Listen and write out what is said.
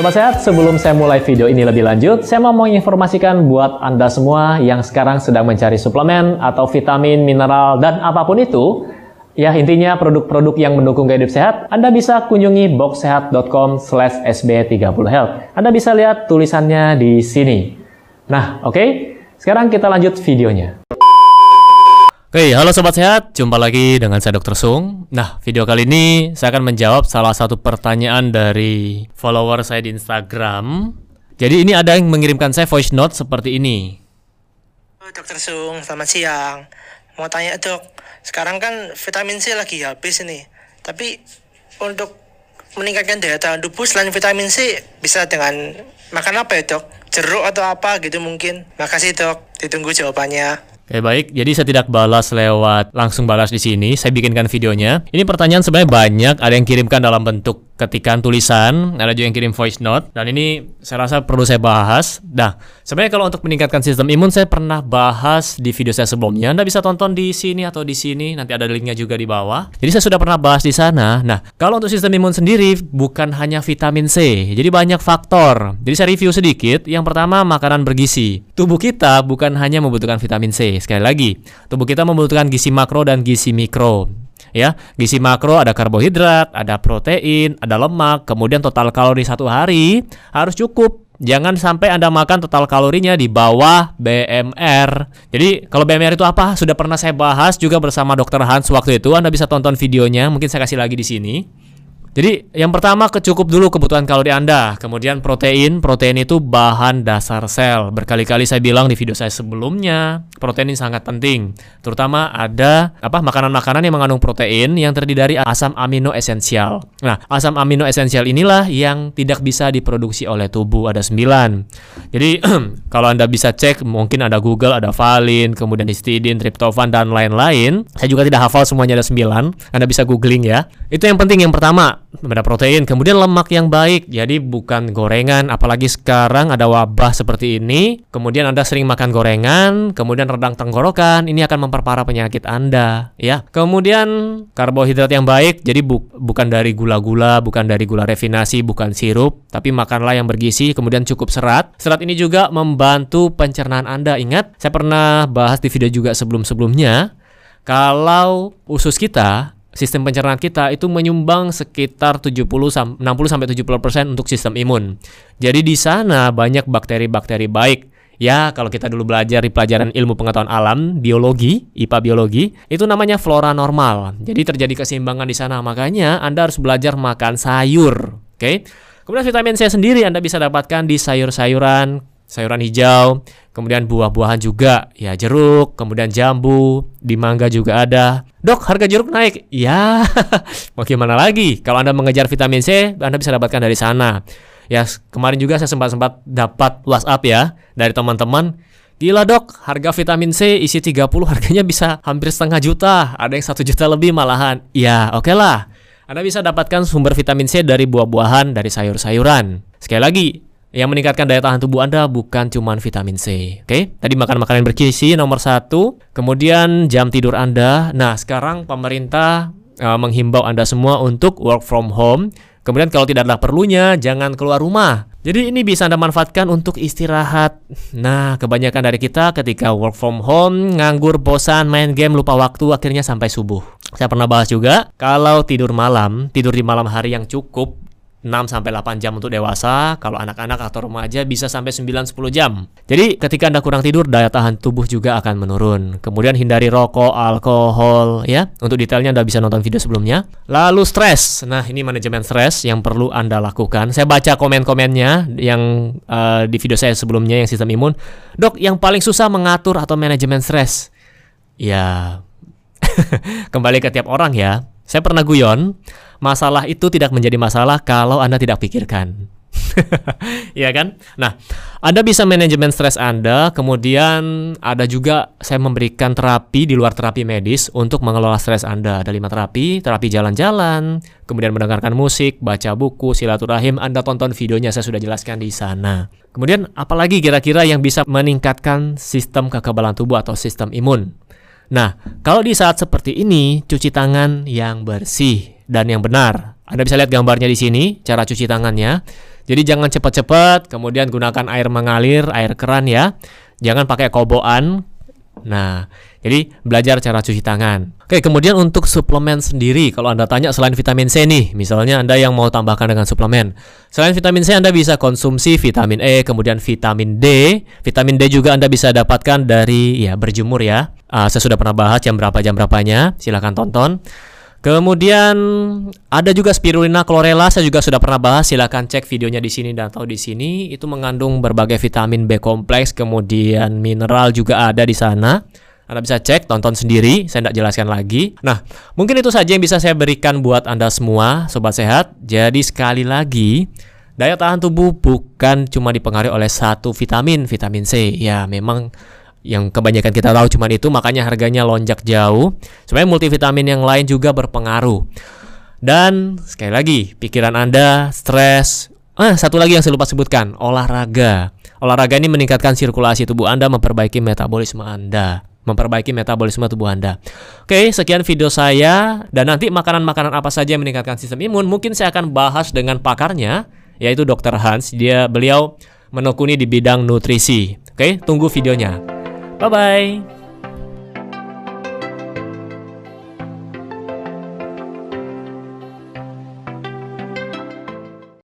Sobat Sehat, sebelum saya mulai video ini lebih lanjut, saya mau menginformasikan buat Anda semua yang sekarang sedang mencari suplemen atau vitamin, mineral, dan apapun itu, ya intinya produk-produk yang mendukung gaya hidup sehat, Anda bisa kunjungi boxsehat.com/sb30health. Anda bisa lihat tulisannya di sini. Nah, oke, sekarang kita lanjut videonya. Oke, halo Sobat Sehat, jumpa lagi dengan saya Dr. Sung. Nah, video kali ini saya akan menjawab salah satu pertanyaan dari follower saya di Instagram. Jadi ini ada yang mengirimkan saya voice note seperti ini. Dr. Sung, selamat siang. Mau tanya dok, sekarang kan vitamin C lagi habis ini. Tapi untuk meningkatkan daya tahan tubuh selain vitamin C bisa dengan makan apa ya dok? Jeruk atau apa gitu mungkin? Makasih dok, ditunggu jawabannya. Oke, baik, jadi saya tidak balas lewat langsung balas di sini. Saya bikinkan videonya. Ini pertanyaan sebenarnya banyak, ada yang kirimkan dalam bentuk ketikan tulisan, ada juga yang kirim voice note, dan ini saya rasa perlu saya bahas. Nah, sebenarnya kalau untuk meningkatkan sistem imun saya pernah bahas di video saya sebelumnya. Anda bisa tonton di sini atau di sini, nanti ada linknya juga di bawah. Jadi saya sudah pernah bahas di sana. Nah, kalau untuk sistem imun sendiri bukan hanya vitamin C, jadi banyak faktor. Jadi saya review sedikit. Yang pertama, makanan bergizi. Tubuh kita bukan hanya membutuhkan vitamin C. Sekali lagi, tubuh kita membutuhkan gizi makro dan gizi mikro. Ya, gizi makro ada karbohidrat, ada protein, ada lemak. Kemudian total kalori satu hari harus cukup. Jangan sampai Anda makan total kalorinya di bawah BMR. Jadi kalau BMR itu apa? Sudah pernah saya bahas juga bersama Dr. Hans waktu itu. Anda bisa tonton videonya, mungkin saya kasih lagi di sini. Jadi yang pertama, cukup dulu kebutuhan kalori Anda. Kemudian protein, protein itu bahan dasar sel. Berkali-kali saya bilang di video saya sebelumnya, protein ini sangat penting. Terutama ada makanan-makanan yang mengandung protein yang terdiri dari asam amino esensial. Nah, asam amino esensial inilah yang tidak bisa diproduksi oleh tubuh. Ada 9. Jadi kalau Anda bisa cek, mungkin ada Google, ada valin, kemudian histidin, triptofan, dan lain-lain. Saya juga tidak hafal semuanya, ada 9. Anda bisa googling ya. Itu yang penting, yang pertama ada protein, kemudian lemak yang baik. Jadi bukan gorengan, apalagi sekarang ada wabah seperti ini. Kemudian Anda sering makan gorengan, kemudian radang tenggorokan, ini akan memperparah penyakit Anda, ya. Kemudian karbohidrat yang baik, jadi bukan dari gula-gula, bukan dari gula refinasi, bukan sirup, tapi makanlah yang bergizi. Kemudian cukup serat. Serat ini juga membantu pencernaan Anda. Ingat, saya pernah bahas di video juga sebelum-sebelumnya, kalau usus kita, sistem pencernaan kita itu menyumbang sekitar 60-70% untuk sistem imun. Jadi di sana banyak bakteri-bakteri baik. Ya, kalau kita dulu belajar di pelajaran ilmu pengetahuan alam, biologi, IPA biologi, itu namanya flora normal. Jadi terjadi keseimbangan di sana, makanya Anda harus belajar makan sayur, oke? Kemudian vitamin C sendiri Anda bisa dapatkan di sayur-sayuran, sayuran hijau, kemudian buah-buahan juga, ya jeruk, kemudian jambu, di mangga juga ada. Dok, harga jeruk naik? Ya, mau gimana lagi? Kalau Anda mengejar vitamin C, Anda bisa dapatkan dari sana. Ya, kemarin juga saya sempat dapat WhatsApp ya dari teman-teman. Gila dok, harga vitamin C isi 30 harganya bisa hampir setengah juta. Ada yang 1 juta lebih malahan. Ya, oke lah. Anda bisa dapatkan sumber vitamin C dari buah-buahan, dari sayur-sayuran. Sekali lagi, yang meningkatkan daya tahan tubuh Anda bukan cuma vitamin C, oke? Tadi makan makanan bergizi nomor 1, kemudian jam tidur Anda. Nah, sekarang pemerintah menghimbau Anda semua untuk work from home. Kemudian kalau tidak ada perlunya, jangan keluar rumah. Jadi ini bisa Anda manfaatkan untuk istirahat. Nah, kebanyakan dari kita ketika work from home, nganggur, bosan, main game, lupa waktu, akhirnya sampai subuh. Saya pernah bahas juga, kalau tidur malam, tidur di malam hari yang cukup, 6-8 jam untuk dewasa. Kalau anak-anak atau remaja bisa sampai 9-10 jam. Jadi ketika Anda kurang tidur, daya tahan tubuh juga akan menurun. Kemudian hindari rokok, alkohol, ya. Untuk detailnya Anda bisa nonton video sebelumnya. Lalu stres. Nah, ini manajemen stres yang perlu Anda lakukan. Saya baca komen-komennya yang di video saya sebelumnya yang sistem imun. Dok, yang paling susah mengatur atau manajemen stres? Ya, kembali ke tiap orang ya. Saya pernah guyon, masalah itu tidak menjadi masalah kalau Anda tidak pikirkan. Iya kan? Nah, Anda bisa manajemen stres Anda, kemudian ada juga saya memberikan terapi di luar terapi medis untuk mengelola stres Anda. Ada 5 terapi, terapi jalan-jalan, kemudian mendengarkan musik, baca buku, silaturahim. Anda tonton videonya, saya sudah jelaskan di sana. Kemudian apalagi kira-kira yang bisa meningkatkan sistem kekebalan tubuh atau sistem imun? Nah, kalau di saat seperti ini, cuci tangan yang bersih dan yang benar. Anda bisa lihat gambarnya di sini, cara cuci tangannya. Jadi jangan cepat-cepat, kemudian gunakan air mengalir, air keran ya. Jangan pakai kobokan. Nah, jadi belajar cara cuci tangan. Oke, kemudian untuk suplemen sendiri, kalau Anda tanya selain vitamin C nih, misalnya Anda yang mau tambahkan dengan suplemen. Selain vitamin C, Anda bisa konsumsi vitamin E, kemudian vitamin D. Vitamin D juga Anda bisa dapatkan dari ya berjemur ya. Saya sudah pernah bahas jam berapa-jam berapanya, silahkan tonton. Kemudian ada juga spirulina, chlorella, saya juga sudah pernah bahas, silahkan cek videonya di sini dan tahu di sini. Itu mengandung berbagai vitamin B kompleks, kemudian mineral juga ada di sana. Anda bisa cek, tonton sendiri, saya tidak jelaskan lagi. Nah, mungkin itu saja yang bisa saya berikan buat Anda semua, Sobat Sehat. Jadi sekali lagi, daya tahan tubuh bukan cuma dipengaruhi oleh satu vitamin, vitamin C. Ya, memang yang kebanyakan kita tahu cuma itu, makanya harganya lonjak jauh. Sebenarnya multivitamin yang lain juga berpengaruh. Dan sekali lagi, pikiran Anda, stres. Satu lagi yang saya lupa sebutkan, olahraga. Olahraga ini meningkatkan sirkulasi tubuh Anda, memperbaiki metabolisme Anda. Oke, sekian video saya. Dan nanti makanan-makanan apa saja yang meningkatkan sistem imun, mungkin saya akan bahas dengan pakarnya, yaitu Dr. Hans. Beliau menekuni di bidang nutrisi. Oke, tunggu videonya. Bye-bye.